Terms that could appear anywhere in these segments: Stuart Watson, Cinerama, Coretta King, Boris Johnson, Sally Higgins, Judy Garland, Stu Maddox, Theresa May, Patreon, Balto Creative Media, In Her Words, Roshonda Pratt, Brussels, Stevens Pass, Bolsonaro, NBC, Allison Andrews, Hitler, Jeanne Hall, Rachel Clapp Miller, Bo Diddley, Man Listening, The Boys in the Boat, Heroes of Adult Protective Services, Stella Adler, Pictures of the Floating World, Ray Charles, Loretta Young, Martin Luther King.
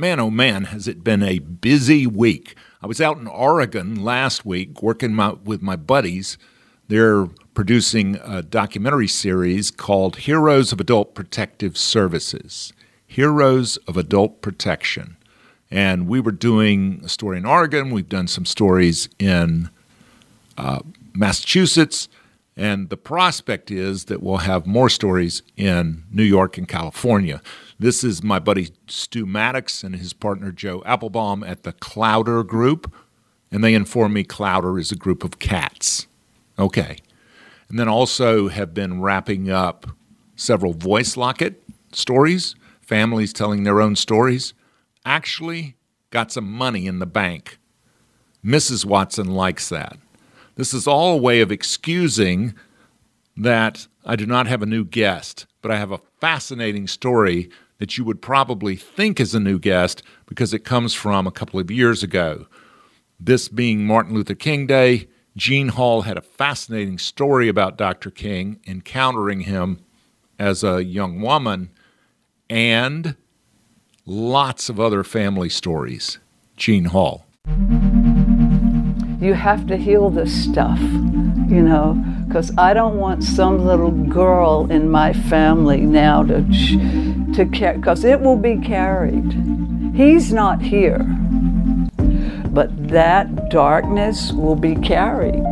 Man, oh man, has it been a busy week. I was out in Oregon last week working with my buddies. They're producing a documentary series called Heroes of Adult Protective Services, Heroes of Adult Protection. And we were doing a story in Oregon. We've done some stories in Massachusetts. And the prospect is that we'll have more stories in New York and California. This is my buddy Stu Maddox and his partner Joe Applebaum at the Clowder Group, and they inform me Clowder is a group of cats. Okay. And then also have been wrapping up several VoiceLocket stories, families telling their own stories. Actually got some money in the bank. Mrs. Watson likes that. This is all a way of excusing that I do not have a new guest, but I have a fascinating story that you would probably think is a new guest because it comes from a couple of years ago. This being Martin Luther King Day, Jeanne Hall had a fascinating story about Dr. King, encountering him as a young woman, and lots of other family stories. Jeanne Hall. You have to heal this stuff, you know, because I don't want some little girl in my family now to care, because it will be carried. He's not here, but that darkness will be carried.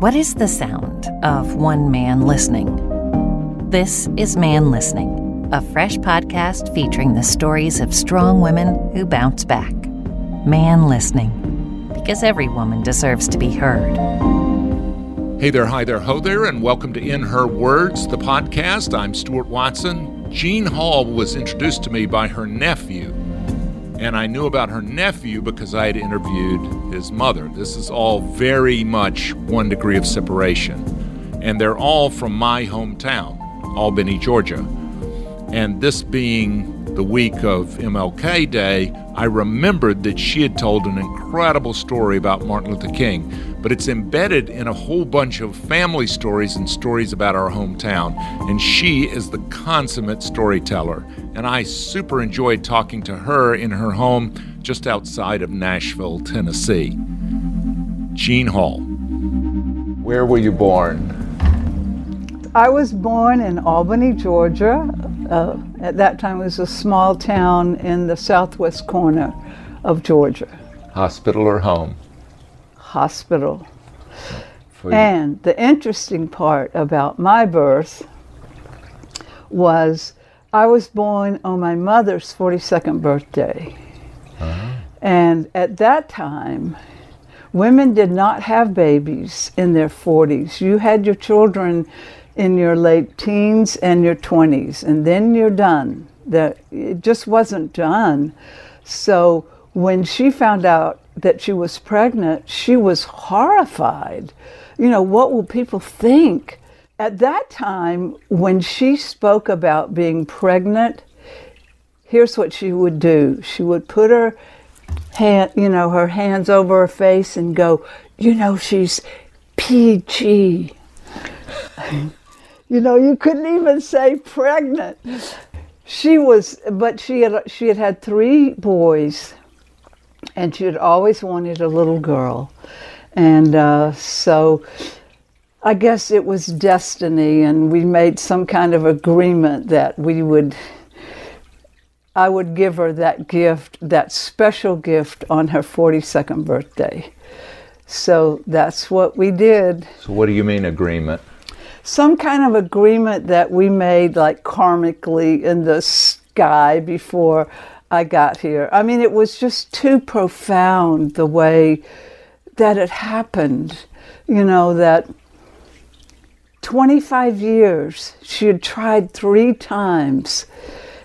What is the sound of one man listening? This is Man Listening, a fresh podcast featuring the stories of strong women who bounce back. Man Listening, because every woman deserves to be heard. Hey there, hi there, ho there, and welcome to In Her Words, the podcast. I'm Stuart Watson. Jeanne Hall was introduced to me by her nephew, and I knew about her nephew because I had interviewed his mother. This is all very much one degree of separation, and they're all from my hometown, Albany, Georgia. And this being the week of MLK Day, I remembered that she had told an incredible story about Martin Luther King, but it's embedded in a whole bunch of family stories and stories about our hometown, and she is the consummate storyteller, and I super enjoyed talking to her in her home just outside of Nashville, Tennessee. Jeanne Hall. Where were you born? I was born in Albany, Georgia. At that time, it was a small town in the southwest corner of Georgia. Hospital or home? Hospital. And the interesting part about my birth was I was born on my mother's 42nd birthday. Uh-huh. And at that time, women did not have babies in their 40s. You had your children in your late teens and your 20s, and then you're done. It just wasn't done. So when she found out that she was pregnant, she was horrified. You know, what will people think? At that time, when she spoke about being pregnant, here's what she would do. She would put her hand, you know, her hands over her face and go, you know, she's PG. You know, you couldn't even say pregnant. She was, but she had 3 boys, and she had always wanted a little girl. And so I guess it was destiny, and we made some kind of agreement that I would give her that gift, that special gift on her 42nd birthday. So that's what we did. So what do you mean agreement? Some kind of agreement that we made, like karmically in the sky before I got here. I mean, it was just too profound the way that it happened. You know, that 25 years, she had tried 3 times,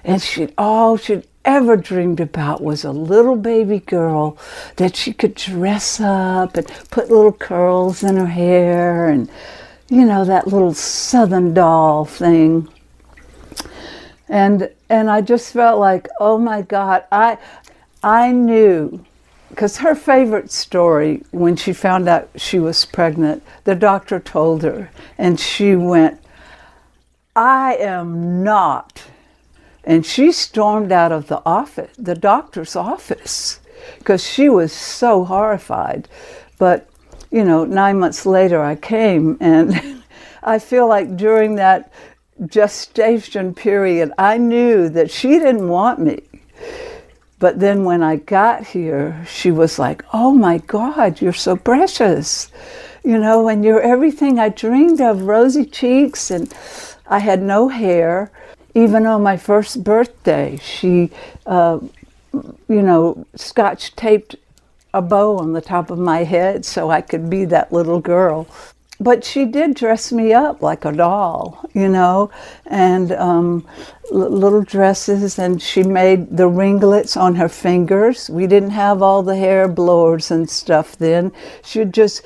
and all she'd ever dreamed about was a little baby girl that she could dress up and put little curls in her hair and, you know, that little Southern doll thing. And I just felt like, oh my God, I knew, because her favorite story, when she found out she was pregnant, the doctor told her, and she went, I am not And she stormed out of the office, the doctor's office, because she was so horrified. But, you know, 9 months later I came, and I feel like during that gestation period, I knew that she didn't want me. But then when I got here, she was like, oh my God, you're so precious. You know, and you're everything I dreamed of, rosy cheeks, and I had no hair. Even on my first birthday, she, you know, scotch taped a bow on the top of my head so I could be that little girl. But she did dress me up like a doll, you know, and little dresses, and she made the ringlets on her fingers. We didn't have all the hair blowers and stuff then. She'd just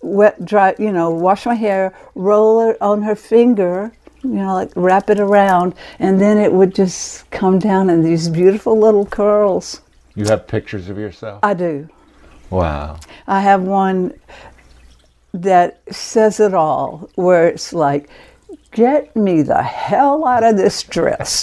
wet, dry, you know, wash my hair, roll it on her finger, you know, like wrap it around, and then it would just come down in these beautiful little curls. You have pictures of yourself? I do. Wow. I have one that says it all, where it's like, get me the hell out of this dress.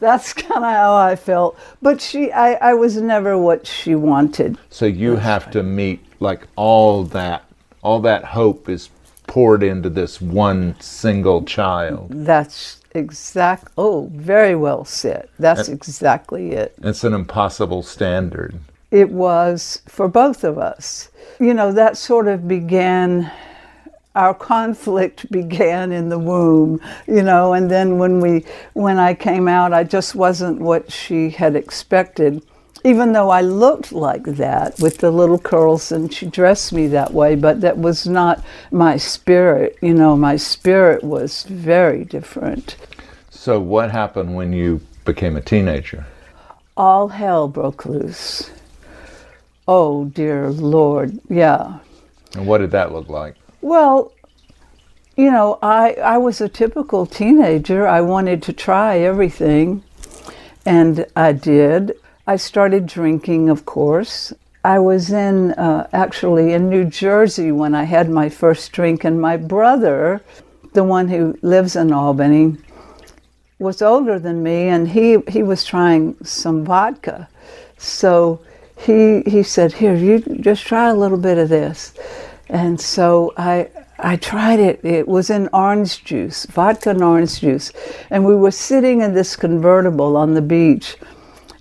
That's kind of how I felt. But she, I was never what she wanted. So you have to meet, like, all that hope is poured into this one single child. That's exact. Oh, very well said. That's exactly it. It's an impossible standard. It was for both of us. You know, that sort of began, our conflict began in the womb, you know, and then when I came out, I just wasn't what she had expected. Even though I looked like that with the little curls and she dressed me that way, but that was not my spirit, you know, my spirit was very different. So what happened when you became a teenager? All hell broke loose. Oh, dear Lord, yeah. And what did that look like? Well, you know, I was a typical teenager. I wanted to try everything, and I did. I started drinking, of course. I was in, actually, in New Jersey when I had my first drink, and my brother, the one who lives in Albany, was older than me, and he was trying some vodka. So he said, here, you just try a little bit of this. And so I tried it. It was in orange juice, vodka and orange juice. And we were sitting in this convertible on the beach.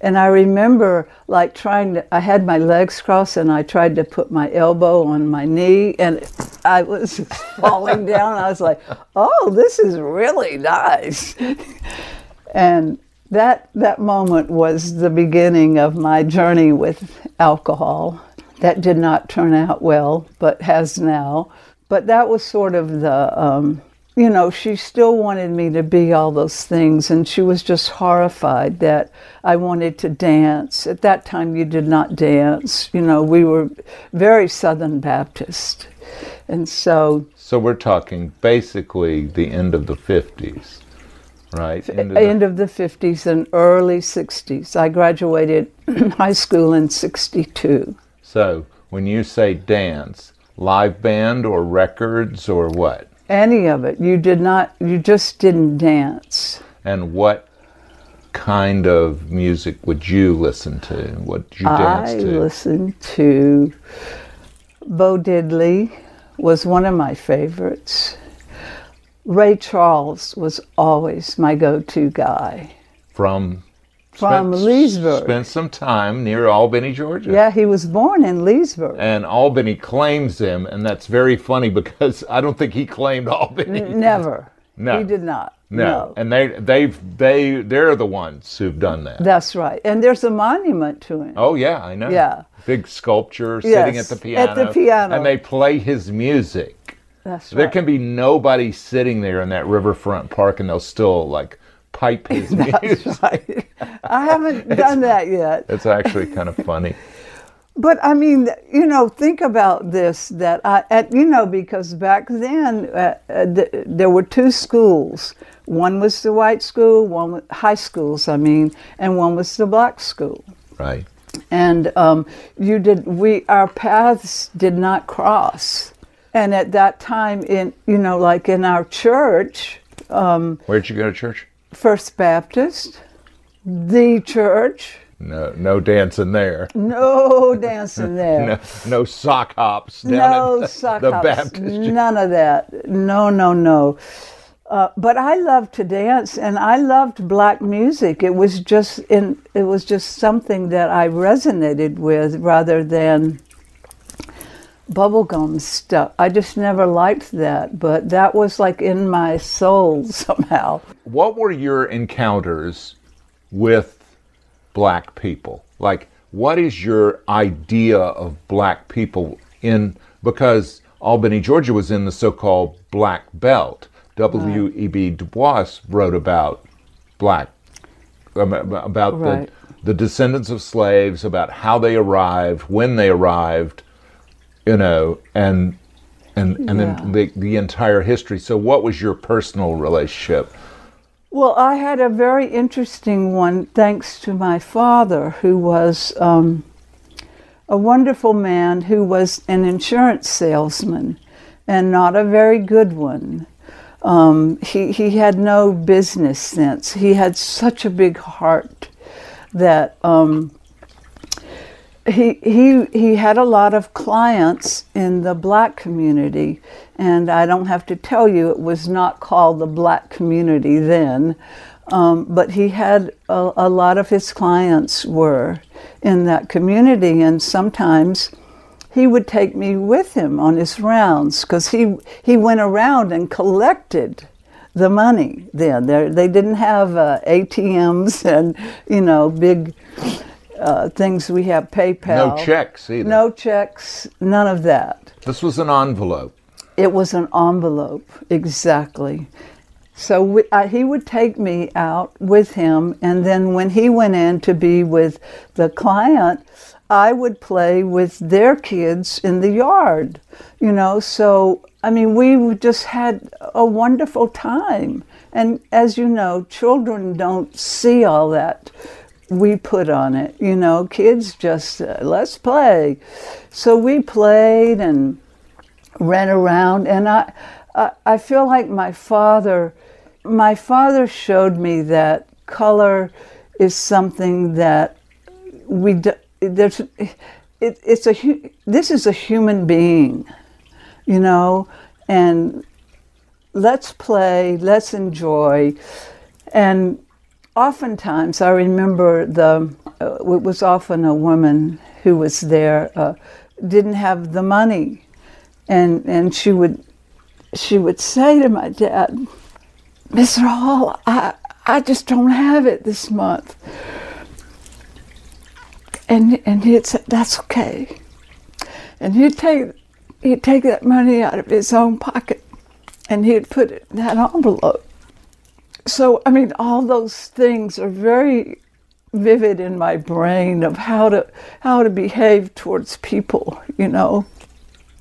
And I remember, like, I had my legs crossed, and I tried to put my elbow on my knee, and I was falling down. I was like, oh, this is really nice. And that moment was the beginning of my journey with alcohol. That did not turn out well, but has now. But that was sort of the, you know, she still wanted me to be all those things, and she was just horrified that I wanted to dance. At that time, you did not dance. You know, we were very Southern Baptist. And so... So we're talking basically the end of the 50s. Right. End of the 50s and early 60s. I graduated high school in 1962. So when you say dance, live band or records or what? Any of it. You just didn't dance. And what kind of music would you listen to? What did you dance to? I listened to Bo Diddley, was one of my favorites. Ray Charles was always my go-to guy. From Leesburg. Spent some time near Albany, Georgia. Yeah, he was born in Leesburg. And Albany claims him, and that's very funny because I don't think he claimed Albany. Never. No. He did not. No. And they're the ones who've done that. That's right. And there's a monument to him. Oh, yeah, I know. Yeah. Big sculpture sitting at the piano. At the piano. And they play his music. That's right. There can be nobody sitting there in that riverfront park, and they'll still, like, pipe his music. That's right. I haven't done that yet. It's actually kind of funny. But, I mean, you know, think about this, that you know, because back then there were two schools. One was the white school, one was high schools, I mean, and one was the black school. Right. And our paths did not cross. And at that time, in, you know, like in our church. Where'd you go to church? First Baptist, the church. No dancing there. No dancing there. no sock hops down at the Baptist church. None of that. No. But I loved to dance, and I loved black music. It was just something that I resonated with, rather than bubblegum stuff. I just never liked that, but that was like in my soul somehow. What were your encounters with black people? Like, what is your idea of black people because Albany, Georgia was in the so-called Black Belt. W.E.B. Du Bois wrote about the descendants of slaves, about how they arrived, when they arrived, and then the entire history. So what was your personal relationship? Well, I had a very interesting one, thanks to my father, who was a wonderful man who was an insurance salesman, and not a very good one. He had no business sense. He had such a big heart that he had a lot of clients in the black community, and I don't have to tell you it was not called the black community then, but he had a lot of his clients were in that community, and sometimes he would take me with him on his rounds, because he went around and collected the money then. They didn't have ATMs and, big things we have, PayPal. No checks either. No checks, none of that. This was an envelope. It was an envelope, exactly. So he would take me out with him, and then when he went in to be with the client, I would play with their kids in the yard, So, we just had a wonderful time. And as you know, children don't see all that we put on it, Kids just, let's play. So we played and ran around. And I feel like my father showed me that color is something that we do. This is a human being, and let's play, let's enjoy. And oftentimes I remember it was often a woman who was there, didn't have the money, and she would say to my dad, Mr. Hall, I just don't have it this month. And he'd say, that's okay. And he'd take that money out of his own pocket, and he'd put it in that envelope. So, all those things are very vivid in my brain of how to behave towards people,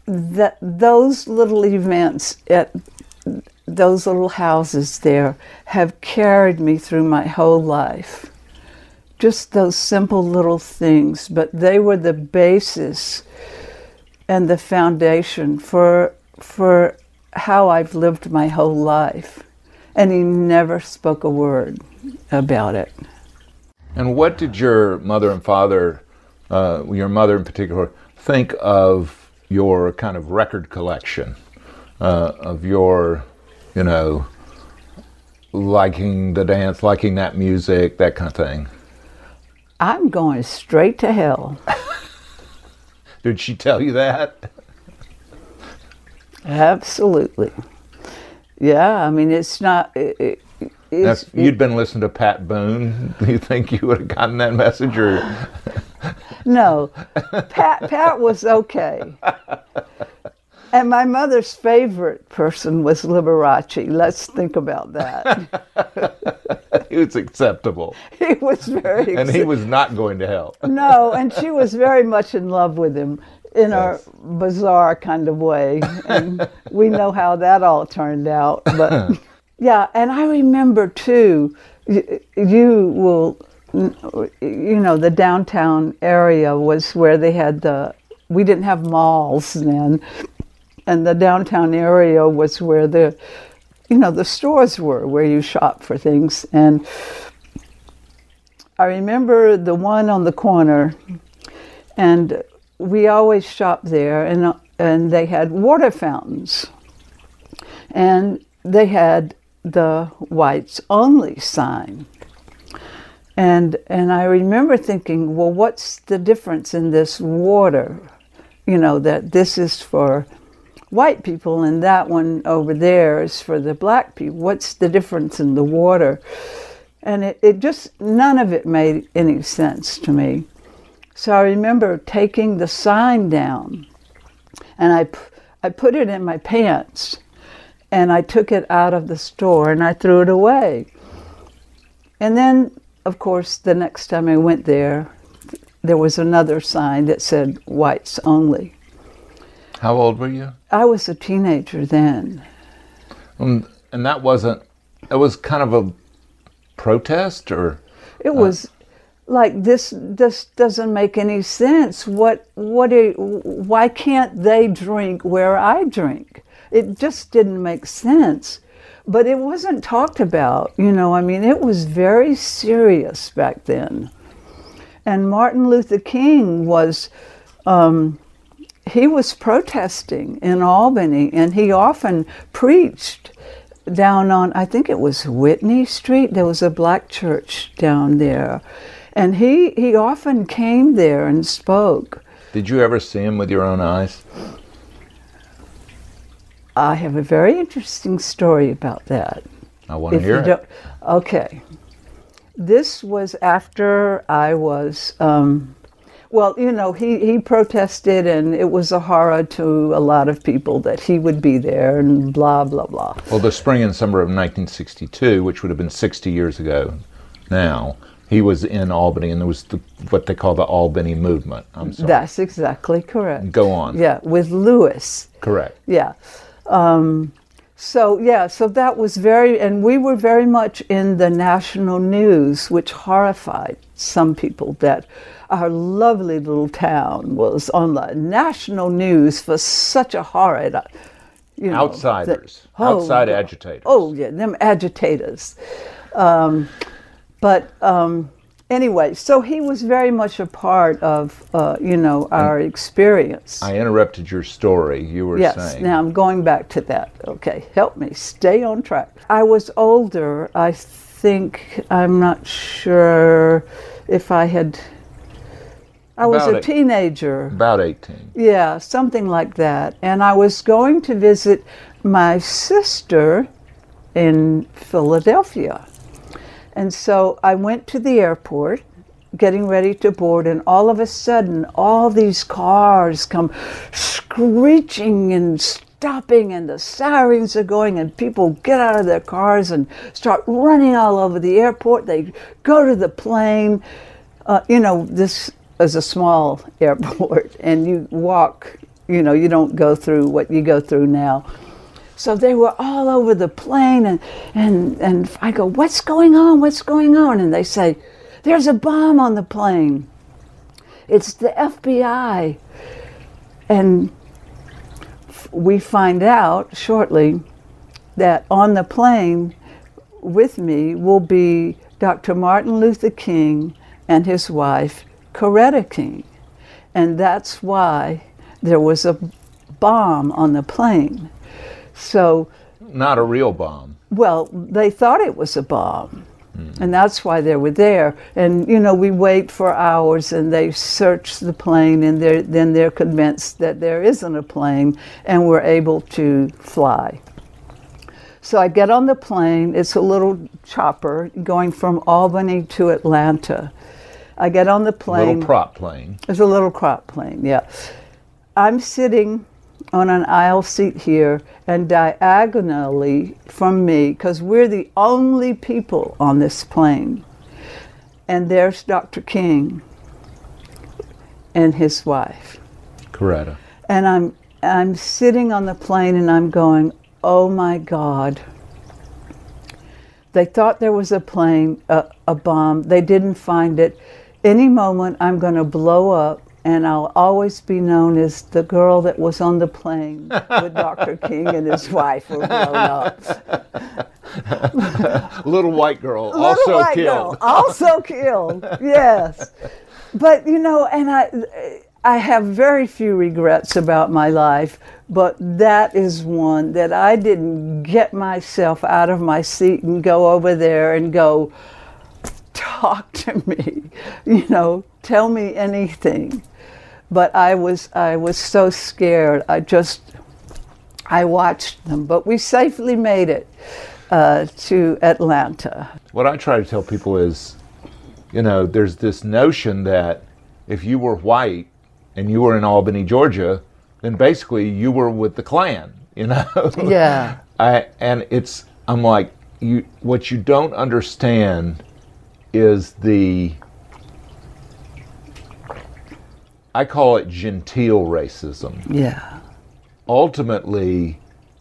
That those little events at those little houses there have carried me through my whole life. Just those simple little things, but they were the basis and the foundation for how I've lived my whole life. And he never spoke a word about it. And what did your mother and father, your mother in particular, think of your kind of record collection, of your, liking the dance, liking that music, that kind of thing? I'm going straight to hell. Did she tell you that? Absolutely. Yeah, it's not... If you'd been listening to Pat Boone, do you think you would have gotten that message? Or? No. Pat was okay. And my mother's favorite person was Liberace. Let's think about that. He was acceptable. He was very acceptable. And he was not going to hell. No, and she was very much in love with him in a bizarre kind of way. And we know how that all turned out. But yeah, and I remember, too, the downtown area was where they had we didn't have malls then. And the downtown area was where the you know, the stores were where you shop for things. And I remember the one on the corner, and we always shopped there, and they had water fountains. And they had the whites only sign. And I remember thinking, well, what's the difference in this water? You know, that this is for white people and that one over there is for the black people. What's the difference in the water? And it just, none of it made any sense to me. So I remember taking the sign down, and I put it in my pants, and I took it out of the store, and I threw it away. And then, of course, the next time I went there, there was another sign that said, whites only. How old were you? I was a teenager then. And that wasn't, it was kind of a protest, or? It was like, this doesn't make any sense. Why can't they drink where I drink? It just didn't make sense. But it wasn't talked about, you know. I mean, it was very serious back then. And Martin Luther King was, he was protesting in Albany, and he often preached down on, I think it was Whitney Street. There was a black church down there. And he often came there and spoke. Did you ever see him with your own eyes? I have a very interesting story about that. I want to hear it. Okay. This was after I was, well, you know, he protested, and it was a horror to a lot of people that he would be there and blah, blah, blah. Well, the spring and summer of 1962, which would have been 60 years ago now, he was in Albany, and there was what they call the Albany Movement. I'm sorry. That's exactly correct. Go on. Yeah, with Lewis. Correct. Yeah. So that was very, and we were very much in the national news, which horrified some people that our lovely little town was on the national news for such a horrid, you know. Outsiders, outside agitators. Oh, yeah, them agitators. Anyway, so he was very much a part of, you know, our experience. I interrupted your story. You were saying. Yes, now I'm going back to that. Okay, help me. Stay on track. I was older. I think, I'm not sure if I had, I was a teenager. About 18. Yeah, something like that. And I was going to visit my sister in Philadelphia. And so I went to the airport, getting ready to board, and all of a sudden, all these cars come screeching and stopping, and the sirens are going, and people get out of their cars and start running all over the airport. They go to the plane. You know, this is a small airport, and you walk, you know, you don't go through what you go through now. So they were all over the plane, and I go, what's going on? What's going on? And they say, there's a bomb on the plane. It's the FBI. And we find out shortly that on the plane with me will be Dr. Martin Luther King and his wife, Coretta King. And that's why there was a bomb on the plane. So, not a real bomb. Well, they thought it was a bomb, and that's why they were there. And you know, we wait for hours, and they search the plane, and then they're convinced that there isn't a plane, and we're able to fly. So I get on the plane. It's a little chopper going from Albany to Atlanta. I get on the plane. Little prop plane. It's a little prop plane. Yeah, I'm sitting on an aisle seat here, and diagonally from me, because we're the only people on this plane. And there's Dr. King and his wife, Coretta. And I'm sitting on the plane, and I'm going, oh my God. They thought there was a plane, a bomb. They didn't find it. Any moment I'm going to blow up And I'll always be known as the girl that was on the plane with Dr. King and his wife were blown up. Little white girl, little also white killed. Girl, also killed, yes. But, you know, and I have very few regrets about my life, but that is one that I didn't get myself out of my seat and go over there and go, talk to me, you know, tell me anything. But I was so scared. I watched them, but we safely made it to Atlanta. What I try to tell people is, you know, there's this notion that if you were white and you were in Albany, Georgia, then basically you were with the Klan, you know? Yeah. I'm like, what you don't understand is I call it genteel racism. Yeah. Ultimately,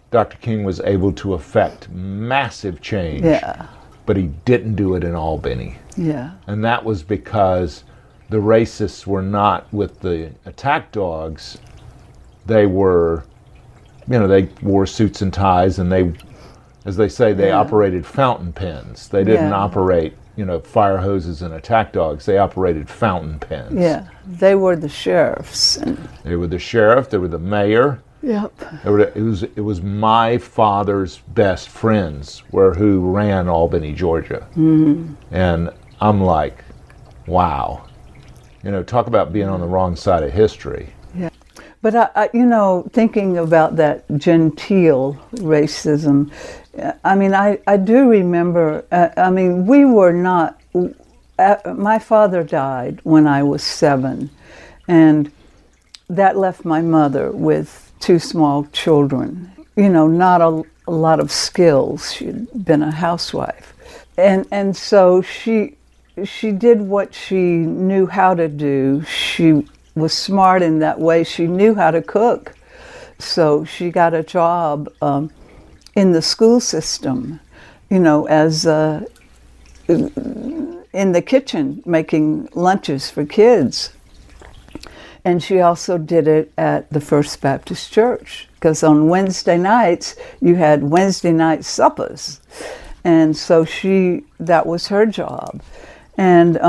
Dr. King was able to affect massive change. Yeah. But he didn't do it in Albany. Yeah. And that was because the racists were not with the attack dogs. They were, you know, they wore suits and ties, and they, as they say, they operated fountain pens. They didn't operate, you know, fire hoses and attack dogs. They operated fountain pens. Yeah, they were the sheriffs. They were the sheriff. They were the mayor. Yep. It was my father's best friends were who ran Albany, Georgia. Mm-hmm. And I'm like, wow. You know, talk about being on the wrong side of history. Yeah. But, you know, thinking about that genteel racism, I mean, I do remember, I mean, we were not, my father died when I was 7, and that left my mother with 2 small children. You know, not a lot of skills. She'd been a housewife. And so she did what she knew how to do. She was smart in that way. She knew how to cook. So she got a job in the school system, you know, as in the kitchen, making lunches for kids. And she also did it at the First Baptist Church, because on Wednesday nights, you had Wednesday night suppers. And so that was her job. And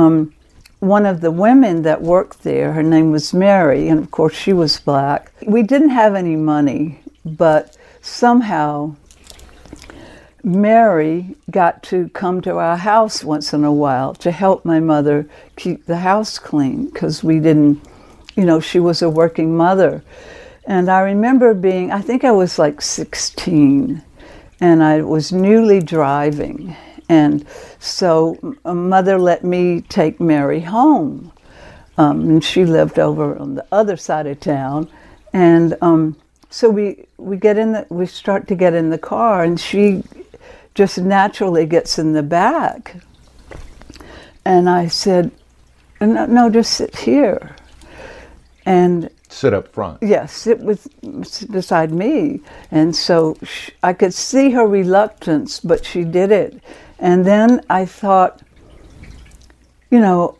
one of the women that worked there, her name was Mary, and of course she was black. We didn't have any money, but somehow Mary got to come to our house once in a while to help my mother keep the house clean, because we didn't, you know, she was a working mother. And I remember I think I was like 16, and I was newly driving. And so Mother let me take Mary home. And she lived over on the other side of town. And so we start to get in the car, and she just naturally gets in the back. And I said, no, just sit here. And sit up front. Yes, it was beside me. And so I could see her reluctance, but she did it. And then I thought, you know,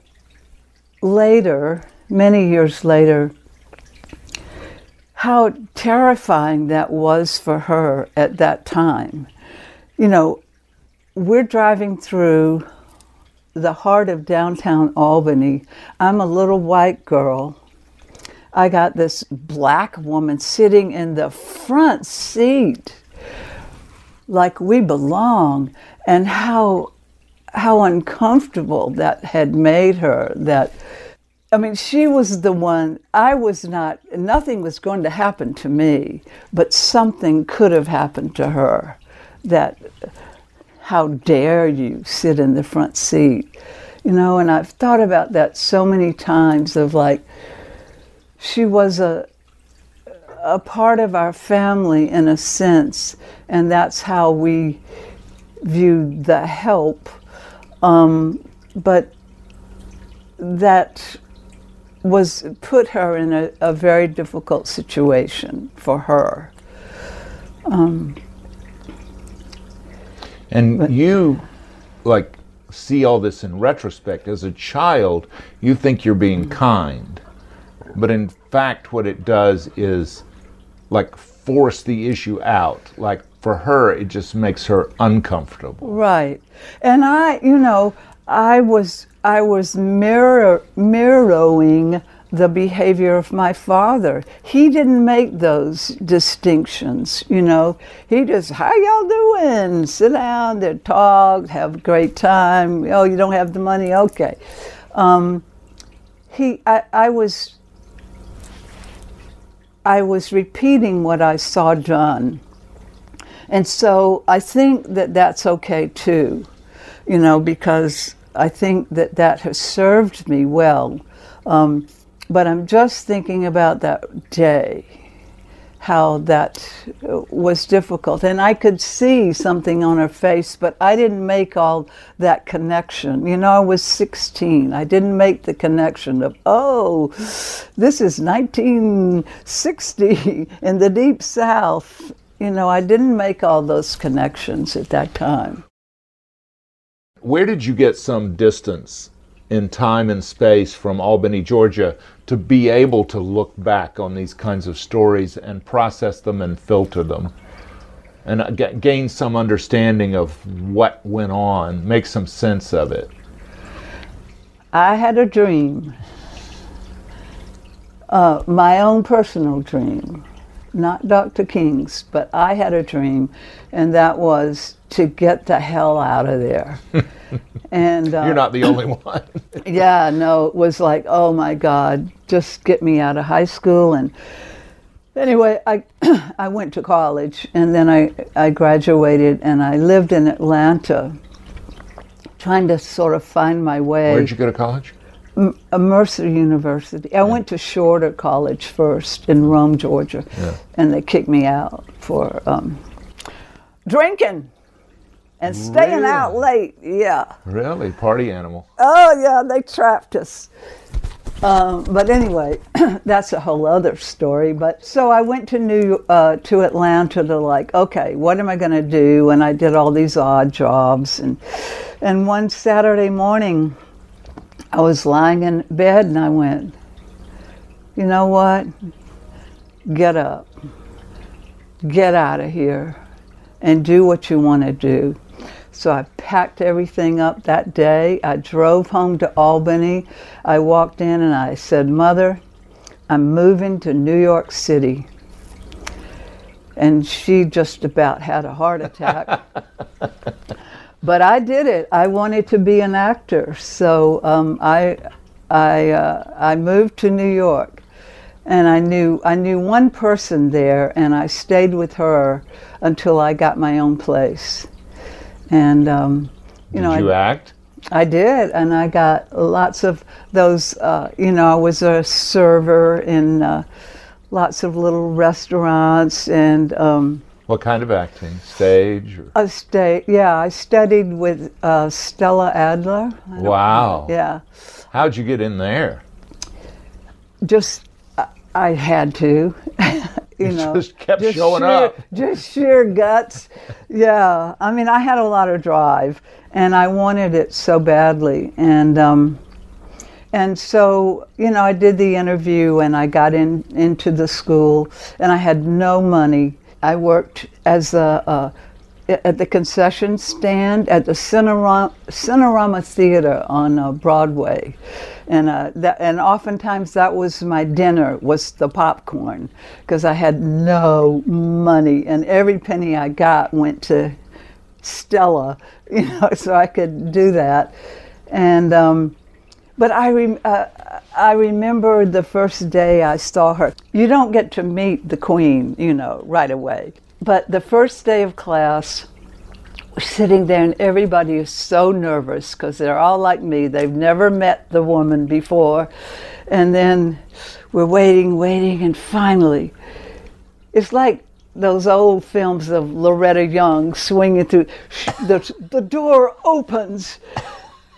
later, many years later, how terrifying that was for her at that time. You know, we're driving through the heart of downtown Albany. I'm a little white girl. I got this black woman sitting in the front seat like we belong, and how uncomfortable that had made her. That, I mean, she was the one. I was not, nothing was going to happen to me, but something could have happened to her. That, how dare you sit in the front seat? You know, and I've thought about that so many times, of like, she was a part of our family in a sense, and that's how we viewed the help. But that put her in a very difficult situation for her. You like see all this in retrospect. As a child, you think you're being kind. But in fact, what it does is like force the issue out. Like for her, it just makes her uncomfortable. Right. And I, you know, I was mirroring the behavior of my father. He didn't make those distinctions, you know. He just, how y'all doing? Sit down, they talk, have a great time. Oh, you don't have the money? Okay. I was repeating what I saw done. And so I think that that's okay too, you know, because I think that that has served me well. But I'm just thinking about that day, how that was difficult. And I could see something on her face, but I didn't make all that connection. You know, I was 16. I didn't make the connection of, oh, this is 1960 in the Deep South. You know, I didn't make all those connections at that time. Where did you get some distance in time and space from Albany, Georgia, to be able to look back on these kinds of stories and process them and filter them and gain some understanding of what went on, make some sense of it? I had a dream, my own personal dream, not Dr. King's, but I had a dream, and that was to get the hell out of there. And you're not the only one. Yeah, no, it was like, oh my God, just get me out of high school. And anyway, I went to college, and then I graduated, and I lived in Atlanta, trying to sort of find my way. Where'd you go to college? Mercer University. I went to Shorter College first in Rome, Georgia, and they kicked me out for drinking and staying out late. Yeah. Really? Party animal. Oh, yeah, they trapped us. But anyway, that's a whole other story. But so I went to Atlanta to like, okay, what am I going to do? And I did all these odd jobs. And one Saturday morning, I was lying in bed and I went, you know what? Get up. Get out of here and do what you want to do. So I packed everything up that day. I drove home to Albany. I walked in and I said, Mother, I'm moving to New York City. And she just about had a heart attack. But I did it. I wanted to be an actor, so I moved to New York, and I knew one person there, and I stayed with her until I got my own place. And did you act? I did, and I got lots of those. You know, I was a server in lots of little restaurants and. What kind of acting? Stage? Or? Yeah, I studied with Stella Adler. Wow. Yeah. How'd you get in there? Just, I had to. you know. Just kept showing up. Just sheer guts. Yeah. I mean, I had a lot of drive, and I wanted it so badly. And so, you know, I did the interview, and I got into the school, and I had no money. I worked as at the concession stand at the Cinerama Theater on Broadway, and oftentimes that was my dinner, was the popcorn, because I had no money, and every penny I got went to Stella, you know, so I could do that, and. But I remember the first day I saw her. You don't get to meet the Queen, you know, right away. But the first day of class, sitting there, and everybody is so nervous because they're all like me. They've never met the woman before. And then we're waiting, and finally, it's like those old films of Loretta Young swinging through. The door opens.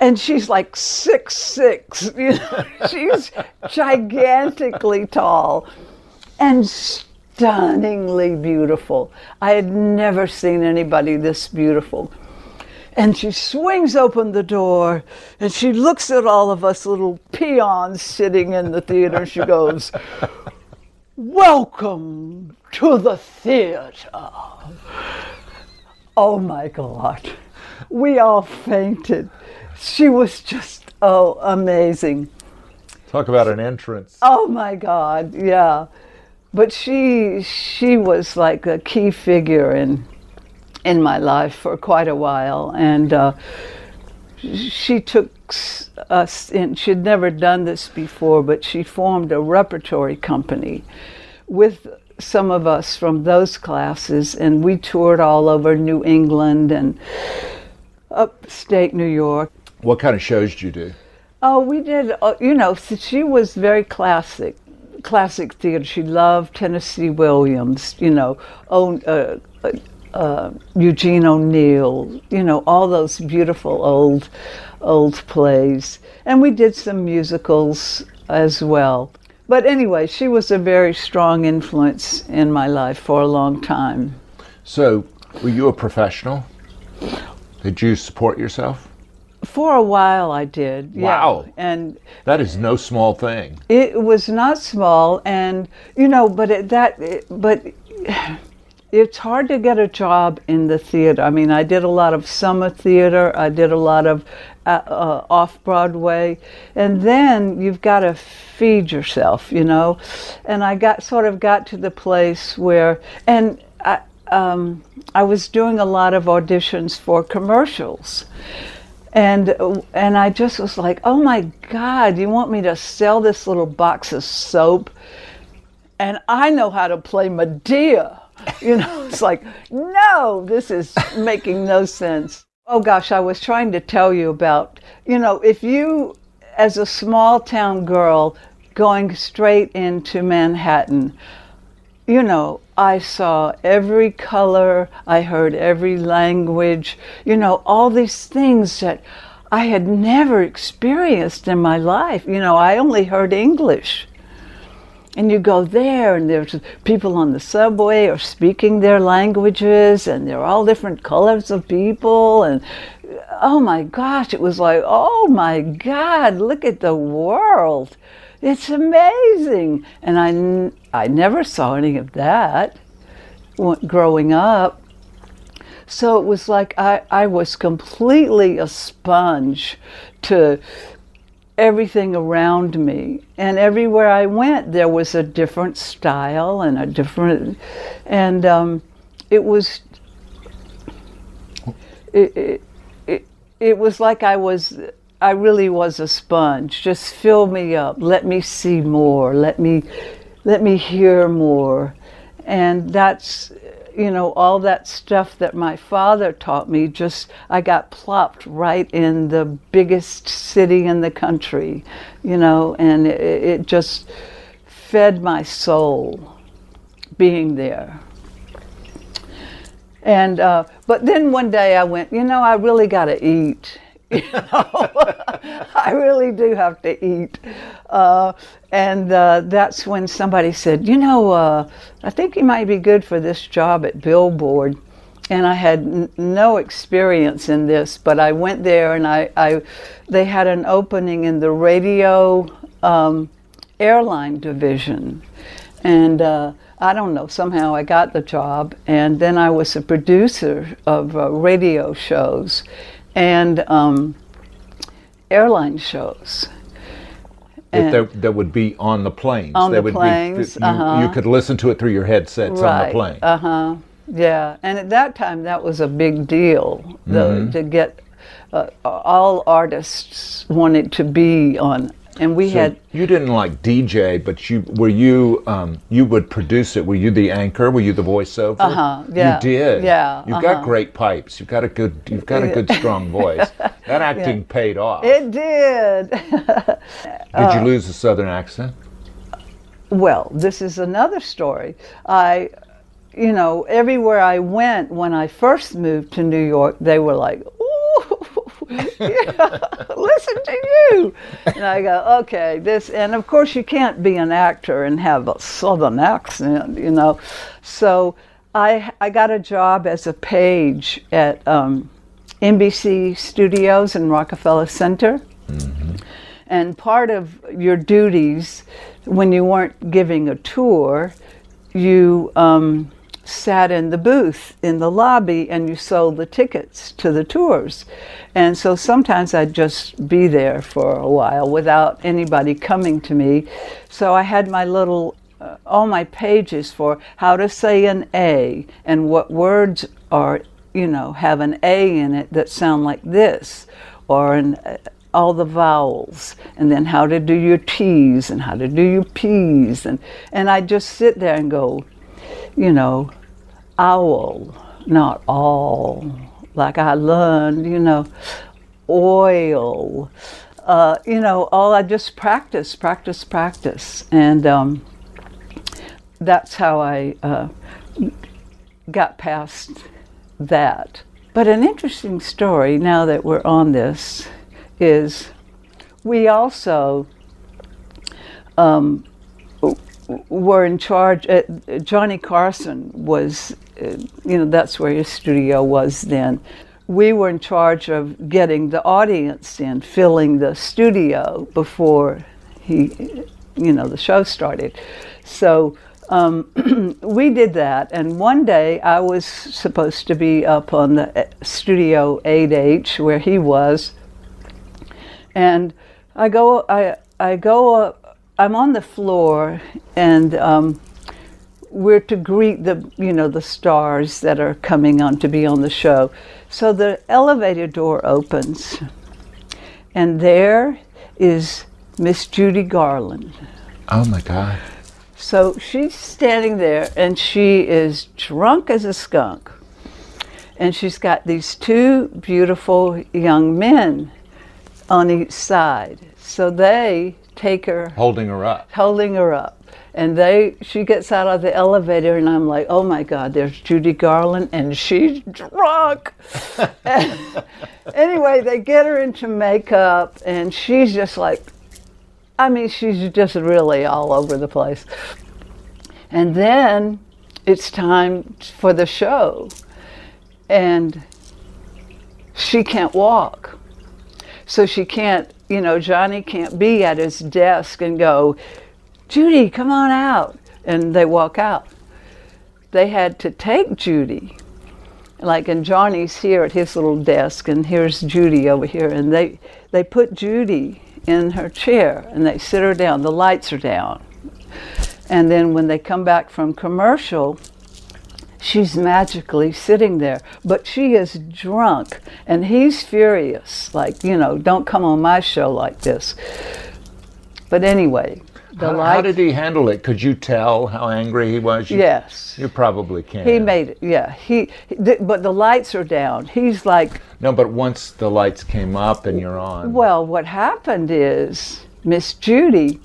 And she's like 6'6", you know, she's gigantically tall and stunningly beautiful. I had never seen anybody this beautiful. And she swings open the door, and she looks at all of us little peons sitting in the theater, and she goes, "Welcome to the theater." Oh, my God. We all fainted. She was just, oh, amazing. Talk about an entrance. Oh, my God, yeah. But she was like a key figure in my life for quite a while. And she took us in. She'd never done this before, but she formed a repertory company with some of us from those classes. And we toured all over New England and upstate New York. What kind of shows did you do? Oh, we did, you know, she was very classic theater. She loved Tennessee Williams, you know, Eugene O'Neill, you know, all those beautiful old plays. And we did some musicals as well. But anyway, she was a very strong influence in my life for a long time. So, were you a professional? Did you support yourself? For a while I did. Wow. Yeah. And that is no small thing. It was not small, and you know, but it's hard to get a job in the theater. I mean, I did a lot of summer theater. I did a lot of off-Broadway. And then you've got to feed yourself, you know. And I got to the place where, and I was doing a lot of auditions for commercials. And I just was like, oh, my God, you want me to sell this little box of soap? And I know how to play Medea. You know, it's like, no, this is making no sense. Oh, gosh, I was trying to tell you about, you know, if you, as a small town girl, going straight into Manhattan, you know, I saw every color, I heard every language, you know, all these things that I had never experienced in my life. You know, I only heard English. And you go there, and there's people on the subway are speaking their languages, and they're all different colors of people. And oh my gosh, it was like, oh my God, look at the world. It's amazing. And I never saw any of that growing up. So it was like I was completely a sponge to everything around me, and everywhere I went there was a different style and a different, and it was like I really was a sponge. Just fill me up, let me see more, let me hear more. And that's, you know, all that stuff that my father taught me, just, I got plopped right in the biggest city in the country, you know, and it just fed my soul being there. And, but then one day I went, you know, I really got to eat. You know? I really do have to eat. And that's when somebody said, you know, I think you might be good for this job at Billboard. And I had no experience in this, but I went there, and they had an opening in the radio airline division. And I don't know, somehow I got the job. And then I was a producer of radio shows and airline shows. That would be on the planes. On the planes, you could listen to it through your headsets on the plane. Uh-huh, yeah. And at that time, that was a big deal, though, to get, all artists wanted to be on, and we had... You didn't like DJ, but you would produce it. Were you the anchor? Were you the voiceover? Uh-huh, yeah. You did. Yeah. You've got great pipes. You've got a good strong voice. That acting paid off. It did. Did you lose the Southern accent? Well, this is another story. You know, everywhere I went when I first moved to New York, they were like, yeah, listen to you. And I go, okay, this, and of course you can't be an actor and have a Southern accent, you know. So I got a job as a page at NBC studios and Rockefeller Center. Mm-hmm. And part of your duties, when you weren't giving a tour, you sat in the booth in the lobby and you sold the tickets to the tours. And so sometimes I'd just be there for a while without anybody coming to me. So I had my little, all my pages for how to say an A and what words are, you know, have an A in it that sound like this, or an, all the vowels, and then how to do your T's and how to do your P's. And I just sit there and go, you know, owl, not all, like I learned, you know, oil, you know, all I just practice. And that's how I got past that. But an interesting story, now that we're on this, is we also were in charge, Johnny Carson was, you know, that's where his studio was then. We were in charge of getting the audience in, filling the studio before he, you know, the show started. So we did that, and one day I was supposed to be up on the Studio 8H where he was, and I go up, I'm on the floor, and we're to greet the, you know, the stars that are coming on to be on the show. So the elevator door opens, and there is Miss Judy Garland. Oh my God. So she's standing there, and she is drunk as a skunk. And she's got these two beautiful young men on each side. So they take her, holding her up, and she gets out of the elevator, and I'm like, oh my God, there's Judy Garland, and she's drunk. Anyway, they get her into makeup, and she's just like, I mean, she's just really all over the place. And then it's time for the show, and she can't walk, so she can't, you know, Johnny can't be at his desk and go, Judy, come on out. And they walk out. They had to take Judy. Like, and Johnny's here at his little desk, and here's Judy over here. And they put Judy in her chair, and they sit her down. The lights are down. And then when they come back from commercial, she's magically sitting there, but she is drunk, and he's furious, like, you know, don't come on my show like this. But anyway, how did he handle it? Could you tell how angry he was? Yes. You probably can. He made it, yeah. But the lights are down. He's like... No, but once the lights came up and you're on... Well, what happened is, Miss Judy,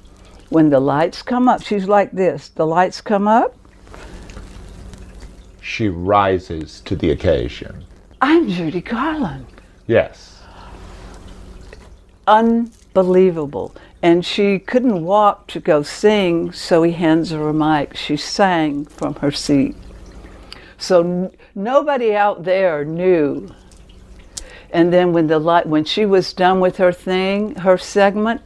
when the lights come up, she's like this. The lights come up. She rises to the occasion. I'm Judy Garland. Yes. Unbelievable. And she couldn't walk to go sing, so he hands her a mic. She sang from her seat. So nobody out there knew. And then when she was done with her thing, her segment,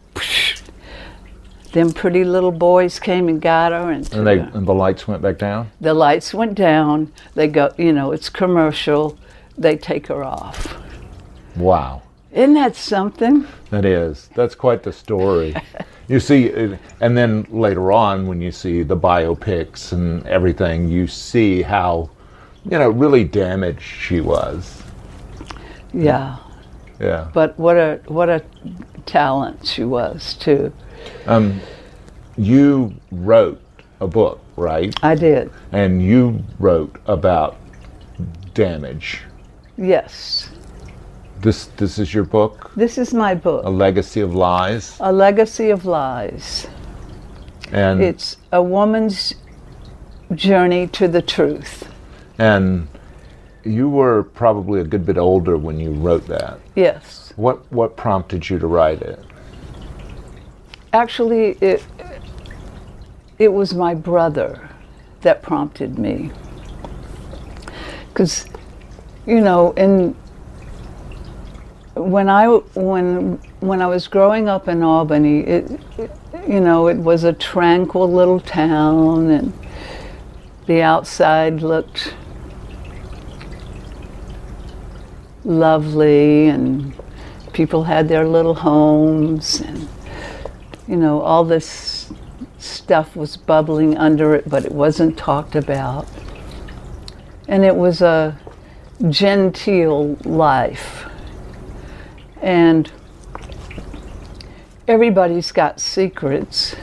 them pretty little boys came and got her, and the lights went back down. The lights went down. They go, you know, it's commercial. They take her off. Wow. Isn't that something? That is. That's quite the story. You see, and then later on, when you see the biopics and everything, you see how, you know, really damaged she was. Yeah. Yeah. But what a talent she was too. You wrote a book, right? I did. And you wrote about damage. Yes. This is your book? This is my book. A Legacy of Lies? A Legacy of Lies. And it's a woman's journey to the truth. And you were probably a good bit older when you wrote that. Yes. What prompted you to write it? Actually, it was my brother that prompted me. Because, you know, in when I was growing up in Albany, it was a tranquil little town, and the outside looked lovely, and people had their little homes, and all this stuff was bubbling under it, but it wasn't talked about. And it was a genteel life. And everybody's got secrets.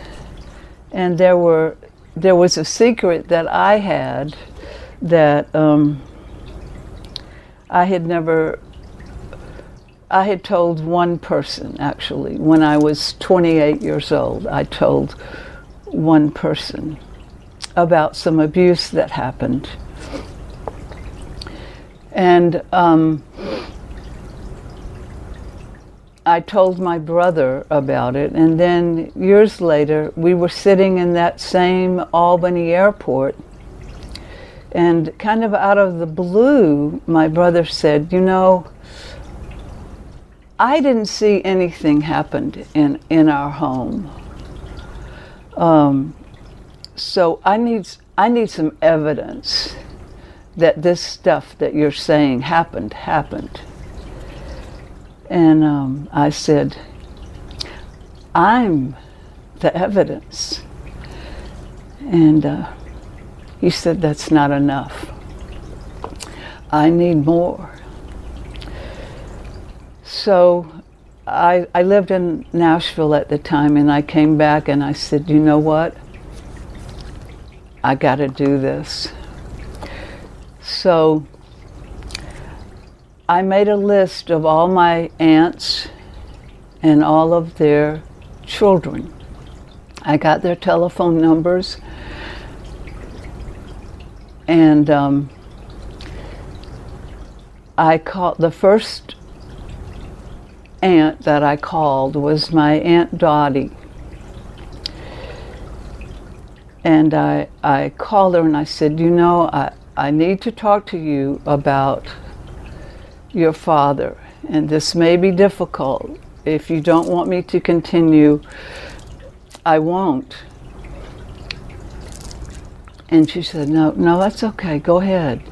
And there was a secret that I had that I had told one person, actually. When I was 28 years old, I told one person about some abuse that happened. And I told my brother about it, and then years later, we were sitting in that same Albany airport, and kind of out of the blue, my brother said, I didn't see anything happened in our home. So I need some evidence that this stuff that you're saying happened. And I said, I'm the evidence. And he said, that's not enough. I need more. So I lived in Nashville at the time, and I came back and I said, what? I got to do this. So I made a list of all my aunts and all of their children. I got their telephone numbers, and I called. The first aunt that I called was my Aunt Dottie. And I called her and I said, I need to talk to you about your father. And this may be difficult. If you don't want me to continue, I won't. And she said, no, that's okay, go ahead.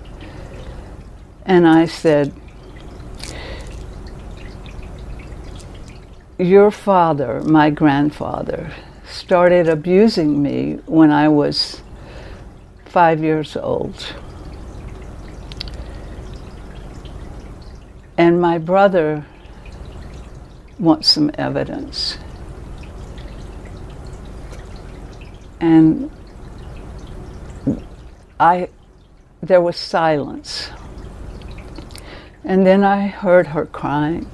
And I said, your father, my grandfather, started abusing me when I was 5 years old. And my brother wants some evidence. And there was silence. And then I heard her crying.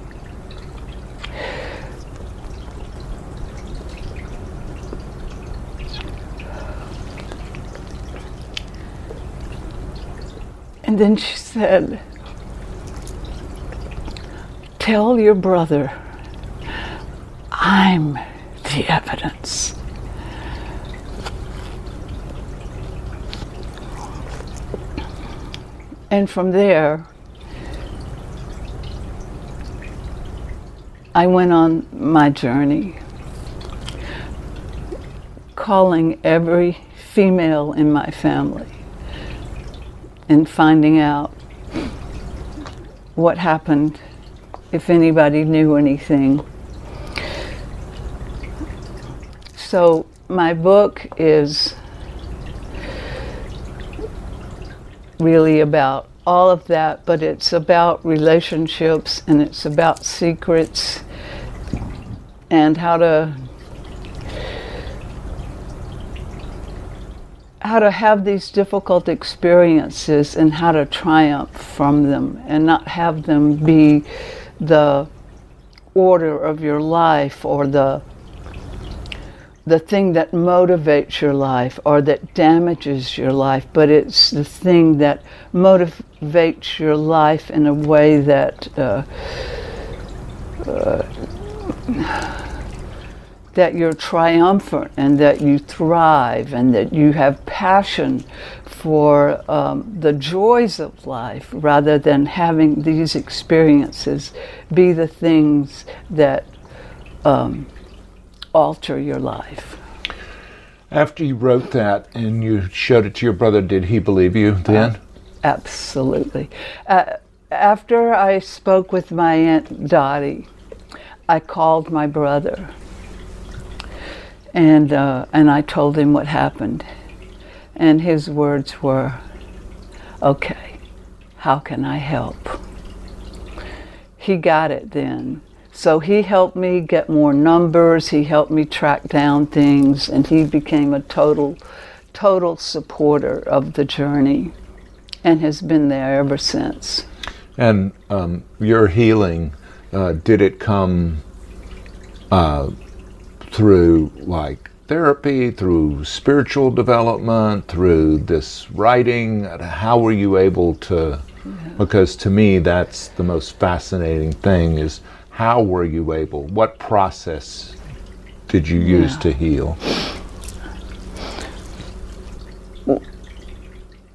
And then she said, tell your brother I'm the evidence. And from there, I went on my journey, calling every female in my family and finding out what happened, if anybody knew anything. So my book is really about all of that, but it's about relationships, and it's about secrets and how to have these difficult experiences and how to triumph from them and not have them be the order of your life or the thing that motivates your life or that damages your life, but it's the thing that motivates your life in a way that that you're triumphant and that you thrive and that you have passion for the joys of life, rather than having these experiences be the things that alter your life. After you wrote that and you showed it to your brother, did he believe you then? Absolutely. After I spoke with my Aunt Dottie, I called my brother, and I told him what happened, and his words were, "Okay, how can I help?" He got it then. So he helped me get more numbers, he helped me track down things, and he became a total supporter of the journey and has been there ever since. And your healing, did it come through like therapy, through spiritual development, through this writing? How were you able to, because to me that's the most fascinating thing is, how were you able? What process did you use to heal?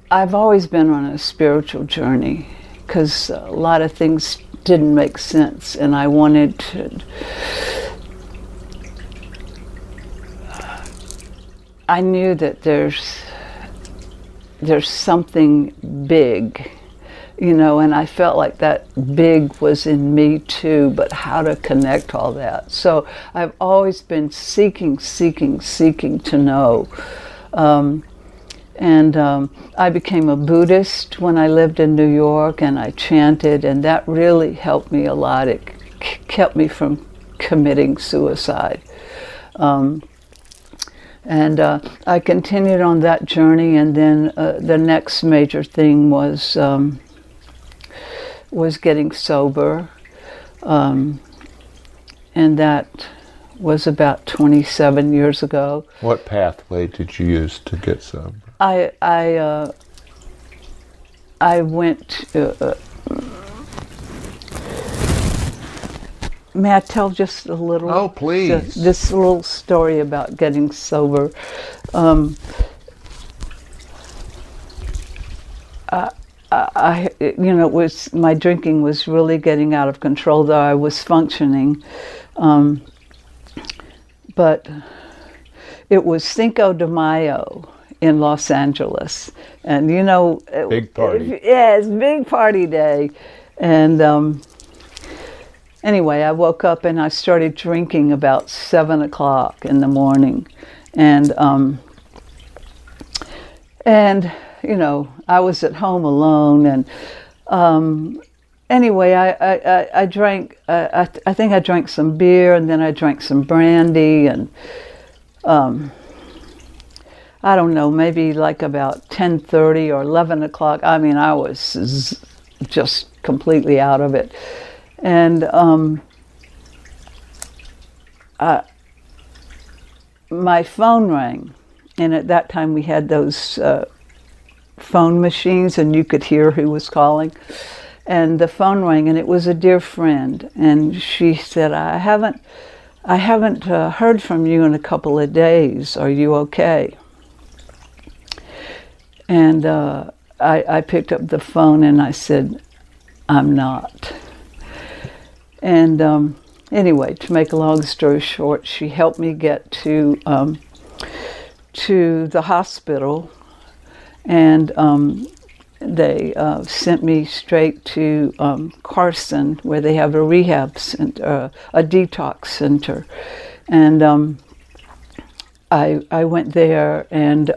I've always been on a spiritual journey because a lot of things didn't make sense, and I wanted to. I knew that there's something big. You know, and I felt like that big was in me too, but how to connect all that. So I've always been seeking to know. I became a Buddhist when I lived in New York, and I chanted, and that really helped me a lot. It kept me from committing suicide. I continued on that journey, and then the next major thing was getting sober, and that was about 27 years ago. What pathway did you use to get sober? I went. May I tell just a little? Oh, please. This little story about getting sober. My drinking was really getting out of control, though I was functioning. But it was Cinco de Mayo in Los Angeles, and you know, big party. Yes, big party day, and anyway, I woke up and I started drinking about 7 o'clock in the morning, You know, I was at home alone, and anyway, I drank. I think I drank some beer, and then I drank some brandy, and I don't know, maybe like about 10:30 or 11 o'clock. I mean, I was just completely out of it, and my phone rang, and at that time we had those. Phone machines, and you could hear who was calling, and the phone rang, and it was a dear friend, and she said, I haven't heard from you in a couple of days. Are you okay?" And I picked up the phone and I said, "I'm not." And anyway, to make a long story short, she helped me get to the hospital. And they sent me straight to Carson, where they have a rehab center, a detox center. And I went there, and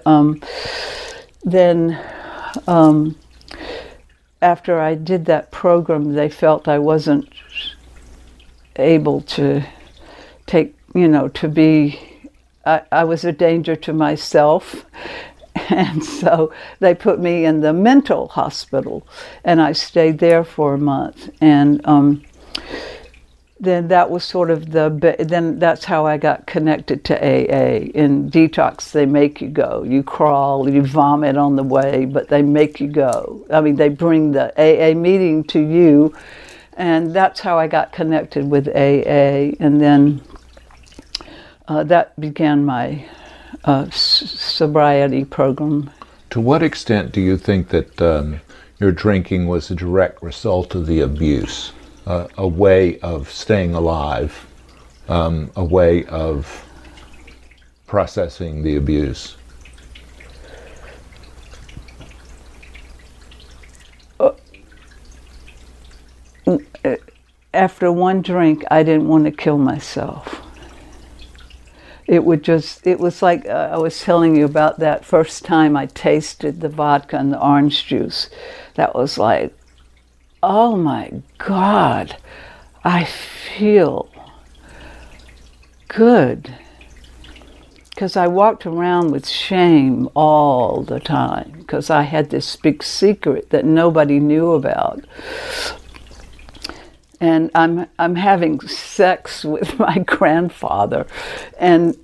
then after I did that program, they felt I wasn't able to take, you know, to be, I was a danger to myself. And so they put me in the mental hospital, and I stayed there for a month. And then that was sort of then that's how I got connected to AA. In detox, they make you go. You crawl, you vomit on the way, but they make you go. I mean, they bring the AA meeting to you, and that's how I got connected with AA. And then that began my sobriety program. To what extent do you think that your drinking was a direct result of the abuse, a way of staying alive, a way of processing the abuse? After one drink, I didn't want to kill myself. It was like I was telling you about that first time I tasted the vodka and the orange juice. That was like, oh my God, I feel good. Because I walked around with shame all the time, because I had this big secret that nobody knew about. And I'm having sex with my grandfather, and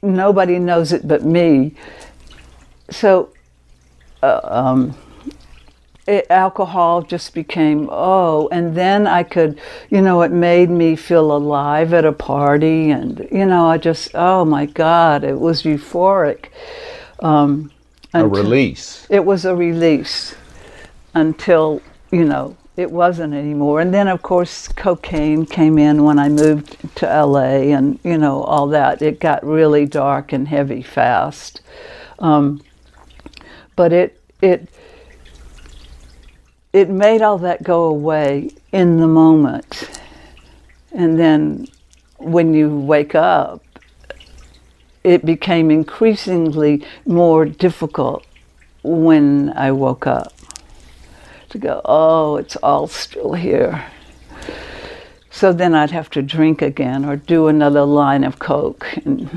nobody knows it but me. So alcohol just became, oh, and then I could, you know, it made me feel alive at a party, and, you know, I just, oh my God, it was euphoric. A release. It was a release until, you know, it wasn't anymore. And then, of course, cocaine came in when I moved to LA, and, you know, all that. It got really dark and heavy fast. But it made all that go away in the moment. And then when you wake up, it became increasingly more difficult when I woke up to go, oh, it's all still here. So then I'd have to drink again or do another line of coke. And,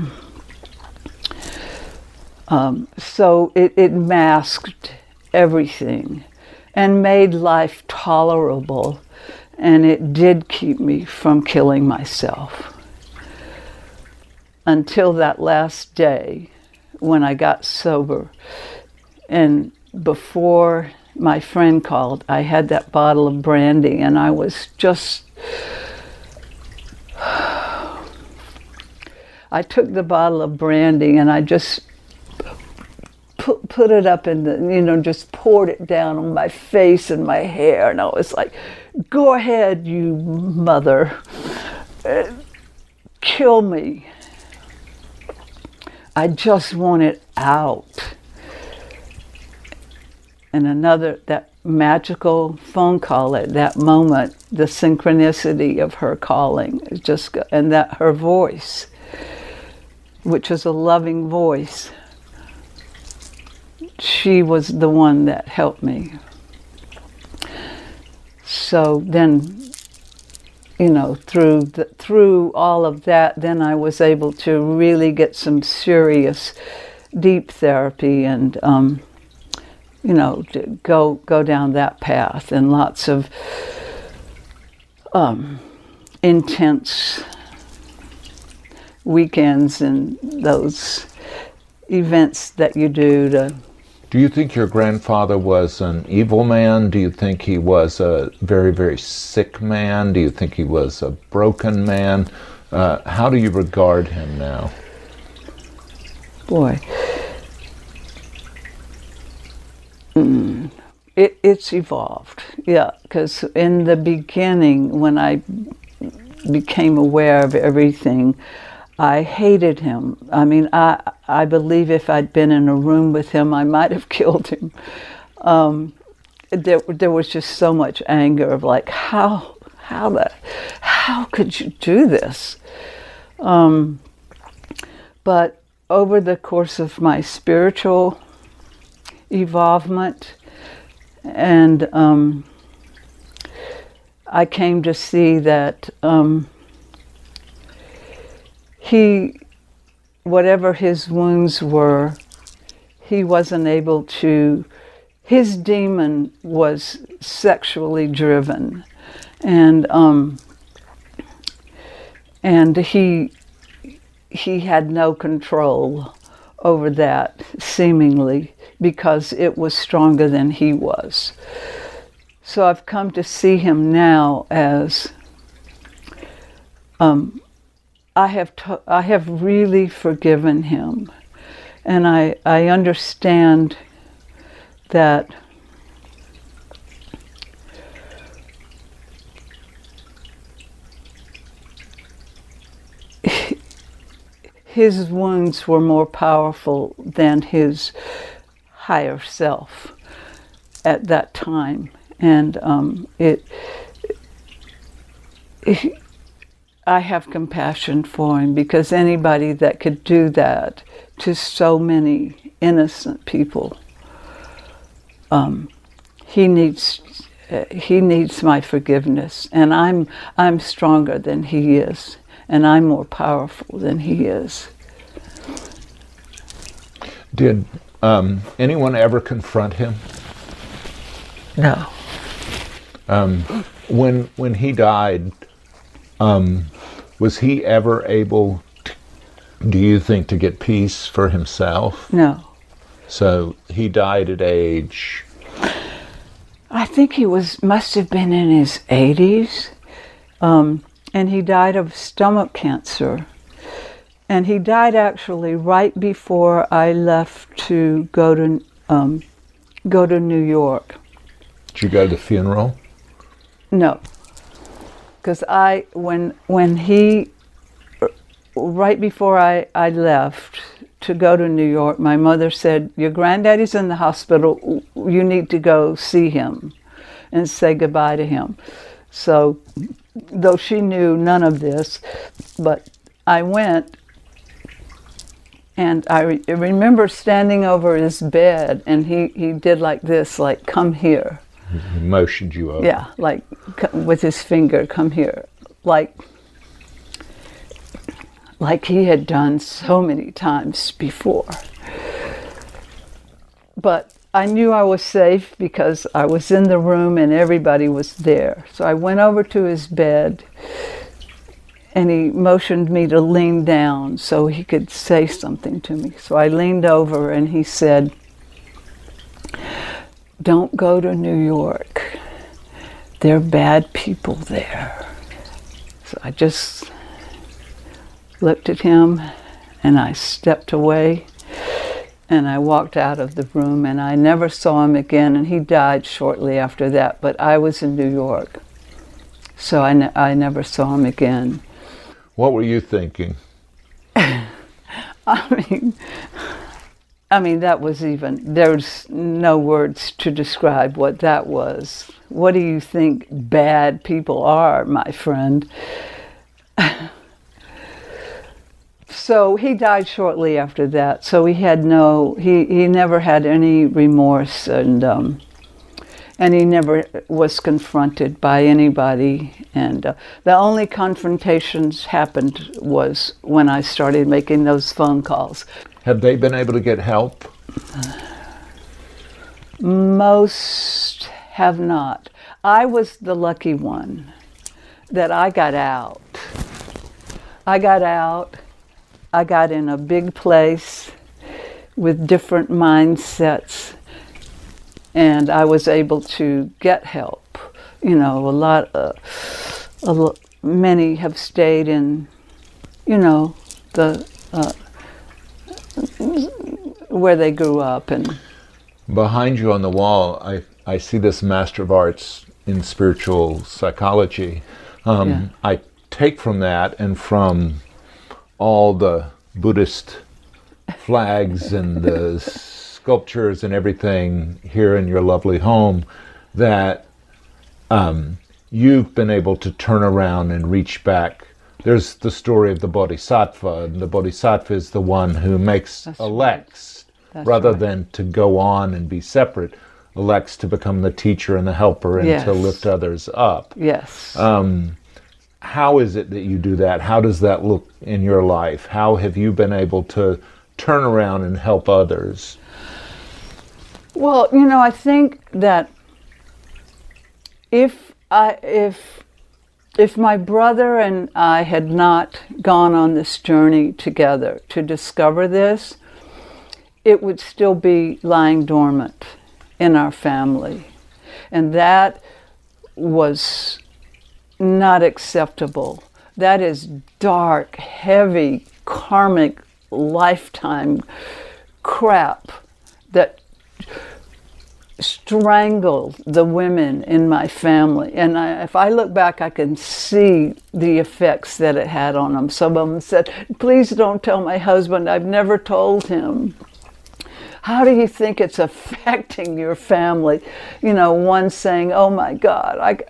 so it masked everything and made life tolerable, and it did keep me from killing myself until that last day when I got sober. And before my friend called, I had that bottle of brandy, and I was just, I took the bottle of brandy and I just put it up in the, you know, just poured it down on my face and my hair, and I was like, go ahead, you mother, kill me. I just want it out. And another, that magical phone call at that moment, the synchronicity of her calling, just, and that her voice, which was a loving voice, she was the one that helped me. So then, you know, through all of that, then I was able to really get some serious, deep therapy and, you know, to go down that path, and lots of intense weekends and those events that you do to... Do you think your grandfather was an evil man? Do you think he was a very, very sick man? Do you think he was a broken man? How do you regard him now? Boy. It's evolved, yeah, because in the beginning, when I became aware of everything, I hated him. I mean, I believe if I'd been in a room with him, I might have killed him. There was just so much anger of like, how could you do this? But over the course of my spiritual evolvement, and I came to see that he, whatever his wounds were, he wasn't able to, his demon was sexually driven, and he had no control over that, seemingly, because it was stronger than he was. So I've come to see him now as I have really forgiven him, and I understand that his wounds were more powerful than his higher self at that time, and I have compassion for him, because anybody that could do that to so many innocent people, he needs my forgiveness, and I'm stronger than he is. And I'm more powerful than he is. Did anyone ever confront him? No. When he died, was he ever able, do you think, to get peace for himself? No. So he died at age? I think he must have been in his 80s. And he died of stomach cancer. And he died actually right before I left to go to New York. Did you go to the funeral? No, because right before I left to go to New York, my mother said, "Your granddaddy's in the hospital. You need to go see him and say goodbye to him." So, though she knew none of this, but I went, and I remember standing over his bed, and he did like this, like, "Come here." He motioned you over. Yeah, like with his finger, "Come here." Like he had done so many times before. But I knew I was safe because I was in the room and everybody was there. So I went over to his bed, and he motioned me to lean down so he could say something to me. So I leaned over, and he said, "Don't go to New York. There are bad people there." So I just looked at him, and I stepped away. And I walked out of the room, and I never saw him again, and he died shortly after that, but I was in New York, so I never saw him again. What were you thinking? I mean, that was there's no words to describe what that was. What do you think bad people are, my friend? So he died shortly after that. So he had he never had any remorse, and he never was confronted by anybody. And the only confrontations happened was when I started making those phone calls. Have they been able to get help? Most have not. I was the lucky one that I got out. I got in a big place with different mindsets, and I was able to get help. You know, many have stayed in, you know, where they grew up. And behind you on the wall, I see this Master of Arts in Spiritual Psychology. Yeah. I take from that and from all the Buddhist flags and the sculptures and everything here in your lovely home, that you've been able to turn around and reach back. There's the story of the Bodhisattva, and the Bodhisattva is the one who elects, rather than to go on and be separate, elects to become the teacher and the helper and to lift others up. Yes. How is it that you do that? How does that look in your life? How have you been able to turn around and help others? Well, you know, I think that if my brother and I had not gone on this journey together to discover this, it would still be lying dormant in our family. And that was not acceptable. That is dark, heavy, karmic, lifetime crap that strangled the women in my family. And if I look back, I can see the effects that it had on them. Some of them said, please don't tell my husband, I've never told him. How do you think it's affecting your family? You know, one saying, oh my God,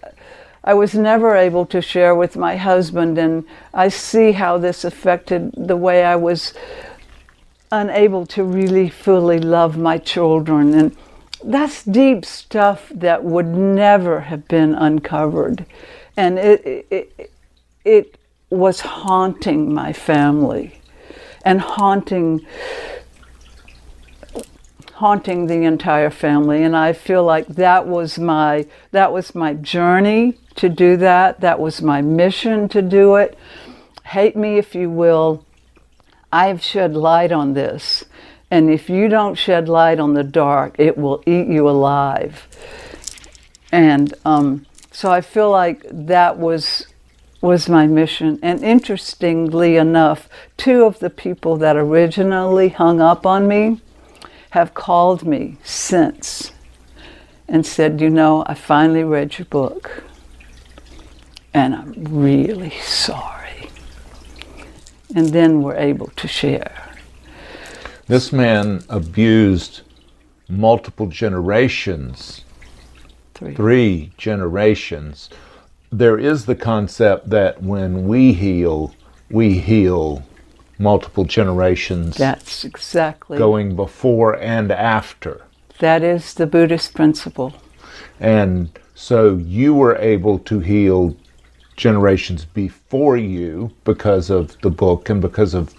I was never able to share with my husband, and I see how this affected the way I was unable to really fully love my children. And that's deep stuff that would never have been uncovered. And it was haunting my family and haunting the entire family. And I feel like that was my journey to do that. That was my mission to do it. Hate me if you will. I've shed light on this. And if you don't shed light on the dark, it will eat you alive. And so I feel like that was my mission. And interestingly enough, two of the people that originally hung up on me have called me since and said, you know, I finally read your book, and I'm really sorry. And then we're able to share. This man abused multiple generations, three generations. There is the concept that when we heal multiple generations. That's exactly. Going before and after. That is the Buddhist principle. And so you were able to heal generations before you because of the book and because of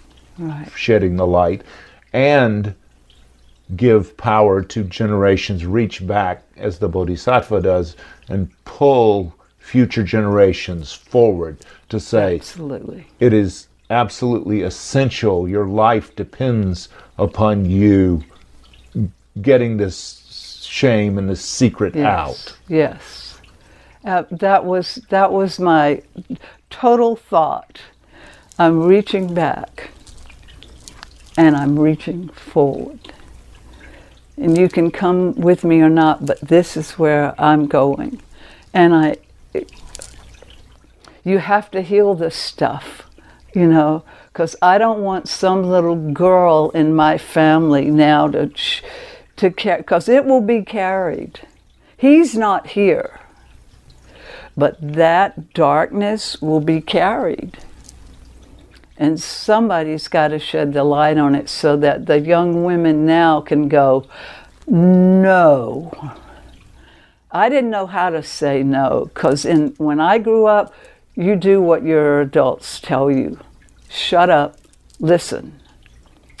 shedding the light. And give power to generations, reach back as the Bodhisattva does, and pull future generations forward to say, absolutely, it is absolutely essential. Your life depends upon you getting this shame and this secret out. Yes, that was my total thought. I'm reaching back. And I'm reaching forward. And you can come with me or not, but this is where I'm going. And you have to heal this stuff, you know, because I don't want some little girl in my family now to carry, because it will be carried. He's not here, but that darkness will be carried. And somebody's got to shed the light on it so that the young women now can go, no. I didn't know how to say no, because when I grew up, you do what your adults tell you. Shut up, listen.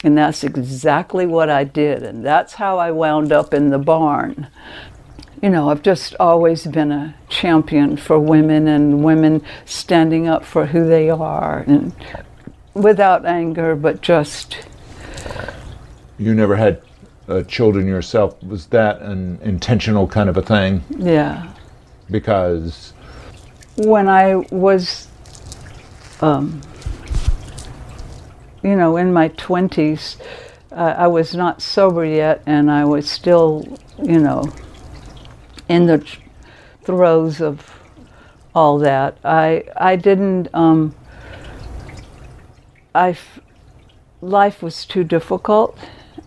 And that's exactly what I did, and that's how I wound up in the barn. You know, I've just always been a champion for women and women standing up for who they are. And without anger, but just... You never had children yourself. Was that an intentional kind of a thing? Yeah. Because? When I was, you know, in my 20s, I was not sober yet, and I was still, you know, in the throes of all that. I didn't... life was too difficult,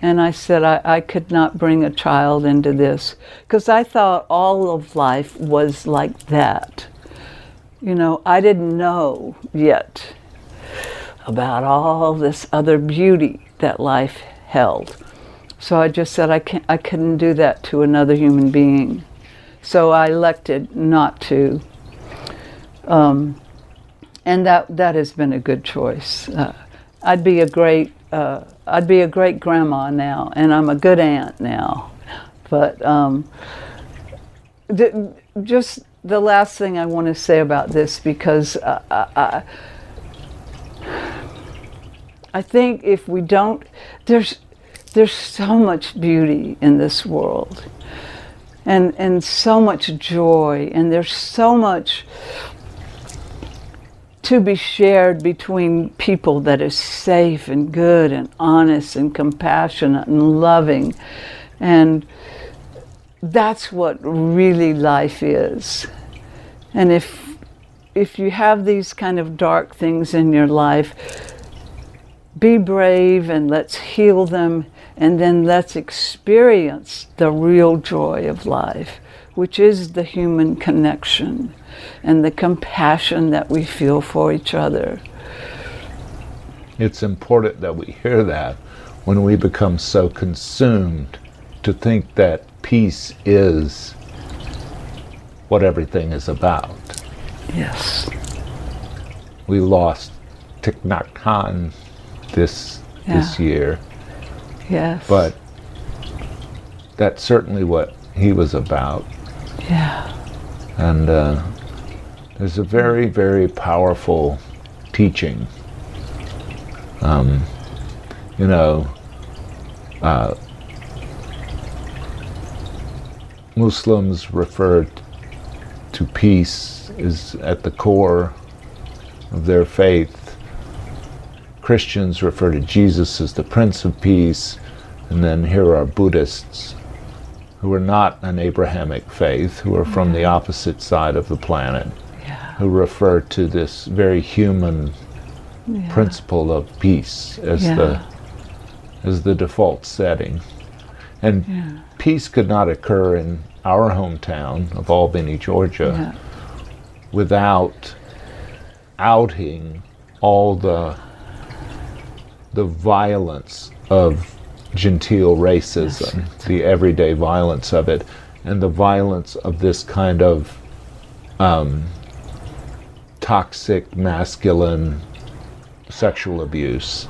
and I said I could not bring a child into this, because I thought all of life was like that. You know, I didn't know yet about all this other beauty that life held. So I just said I couldn't do that to another human being. So I elected not to. And that has been a good choice. I'd be a great grandma now, and I'm a good aunt now. But just the last thing I want to say about this, because I think if we don't, there's so much beauty in this world, and so much joy, and there's so much to be shared between people that is safe and good and honest and compassionate and loving. And that's what really life is. And if you have these kind of dark things in your life, be brave and let's heal them, and then let's experience the real joy of life, which is the human connection and the compassion that we feel for each other. It's important that we hear that when we become so consumed to think that peace is what everything is about. Yes. We lost Thich Nhat Hanh this year. Yes. But that's certainly what he was about. Yeah. And there's a very, very powerful teaching. Muslims refer to peace as at the core of their faith. Christians refer to Jesus as the Prince of Peace, and then here are Buddhists, who are not an Abrahamic faith, who are from the opposite side of the planet, who refer to this very human principle of peace as the default setting. And peace could not occur in our hometown of Albany, Georgia, without outing all the violence of genteel racism, the everyday violence of it, and the violence of this kind of toxic masculine sexual abuse,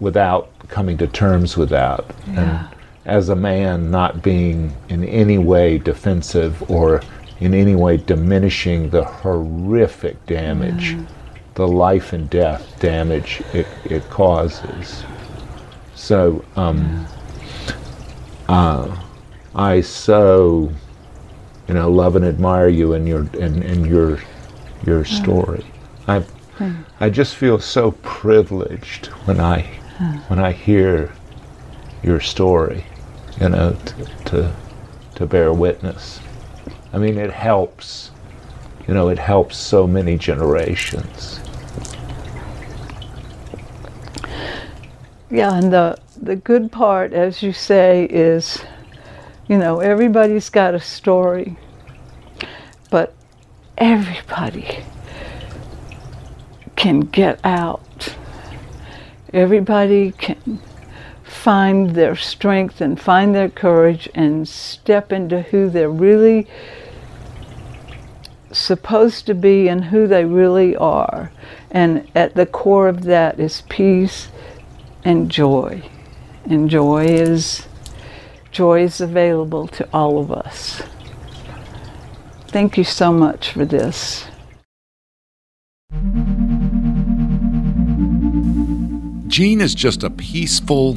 without coming to terms with that. And as a man, not being in any way defensive or in any way diminishing the horrific damage, the life and death damage it causes. So I love and admire you and your story. I just feel so privileged when I hear your story, to bear witness. I mean, it helps. It helps so many generations. Yeah, and the good part, as you say, is, everybody's got a story, but everybody can get out. Everybody can find their strength and find their courage and step into who they're really supposed to be and who they really are. And at the core of that is peace and joy. And joy is available to all of us. Thank you so much for this. Jeanne is just a peaceful,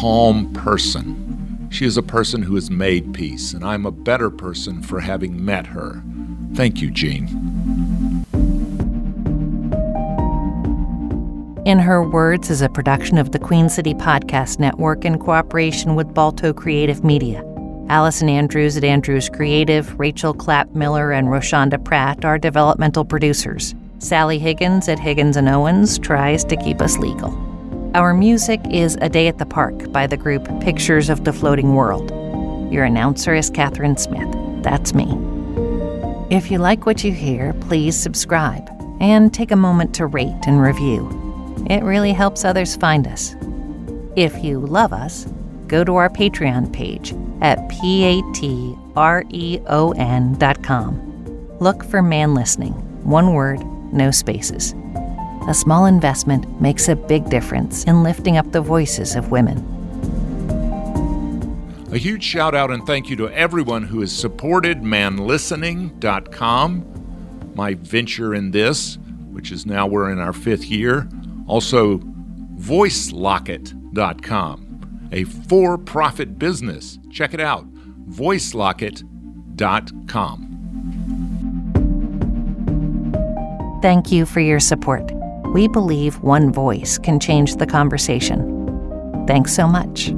calm person. She is a person who has made peace, and I'm a better person for having met her. Thank you, Jeanne. In Her Words is a production of the Queen City Podcast Network in cooperation with Balto Creative Media. Allison Andrews at Andrews Creative, Rachel Clapp Miller, and Roshonda Pratt are developmental producers. Sally Higgins at Higgins & Owens tries to keep us legal. Our music is A Day at the Park by the group Pictures of the Floating World. Your announcer is Catherine Smith. That's me. If you like what you hear, please subscribe and take a moment to rate and review. It really helps others find us. If you love us, go to our Patreon page at patreon.com. Look for Man Listening, one word, no spaces. A small investment makes a big difference in lifting up the voices of women. A huge shout out and thank you to everyone who has supported manlistening.com, my venture in this, which is now we're in our 5th year. Also, VoiceLocket.com, a for-profit business. Check it out, VoiceLocket.com. Thank you for your support. We believe one voice can change the conversation. Thanks so much.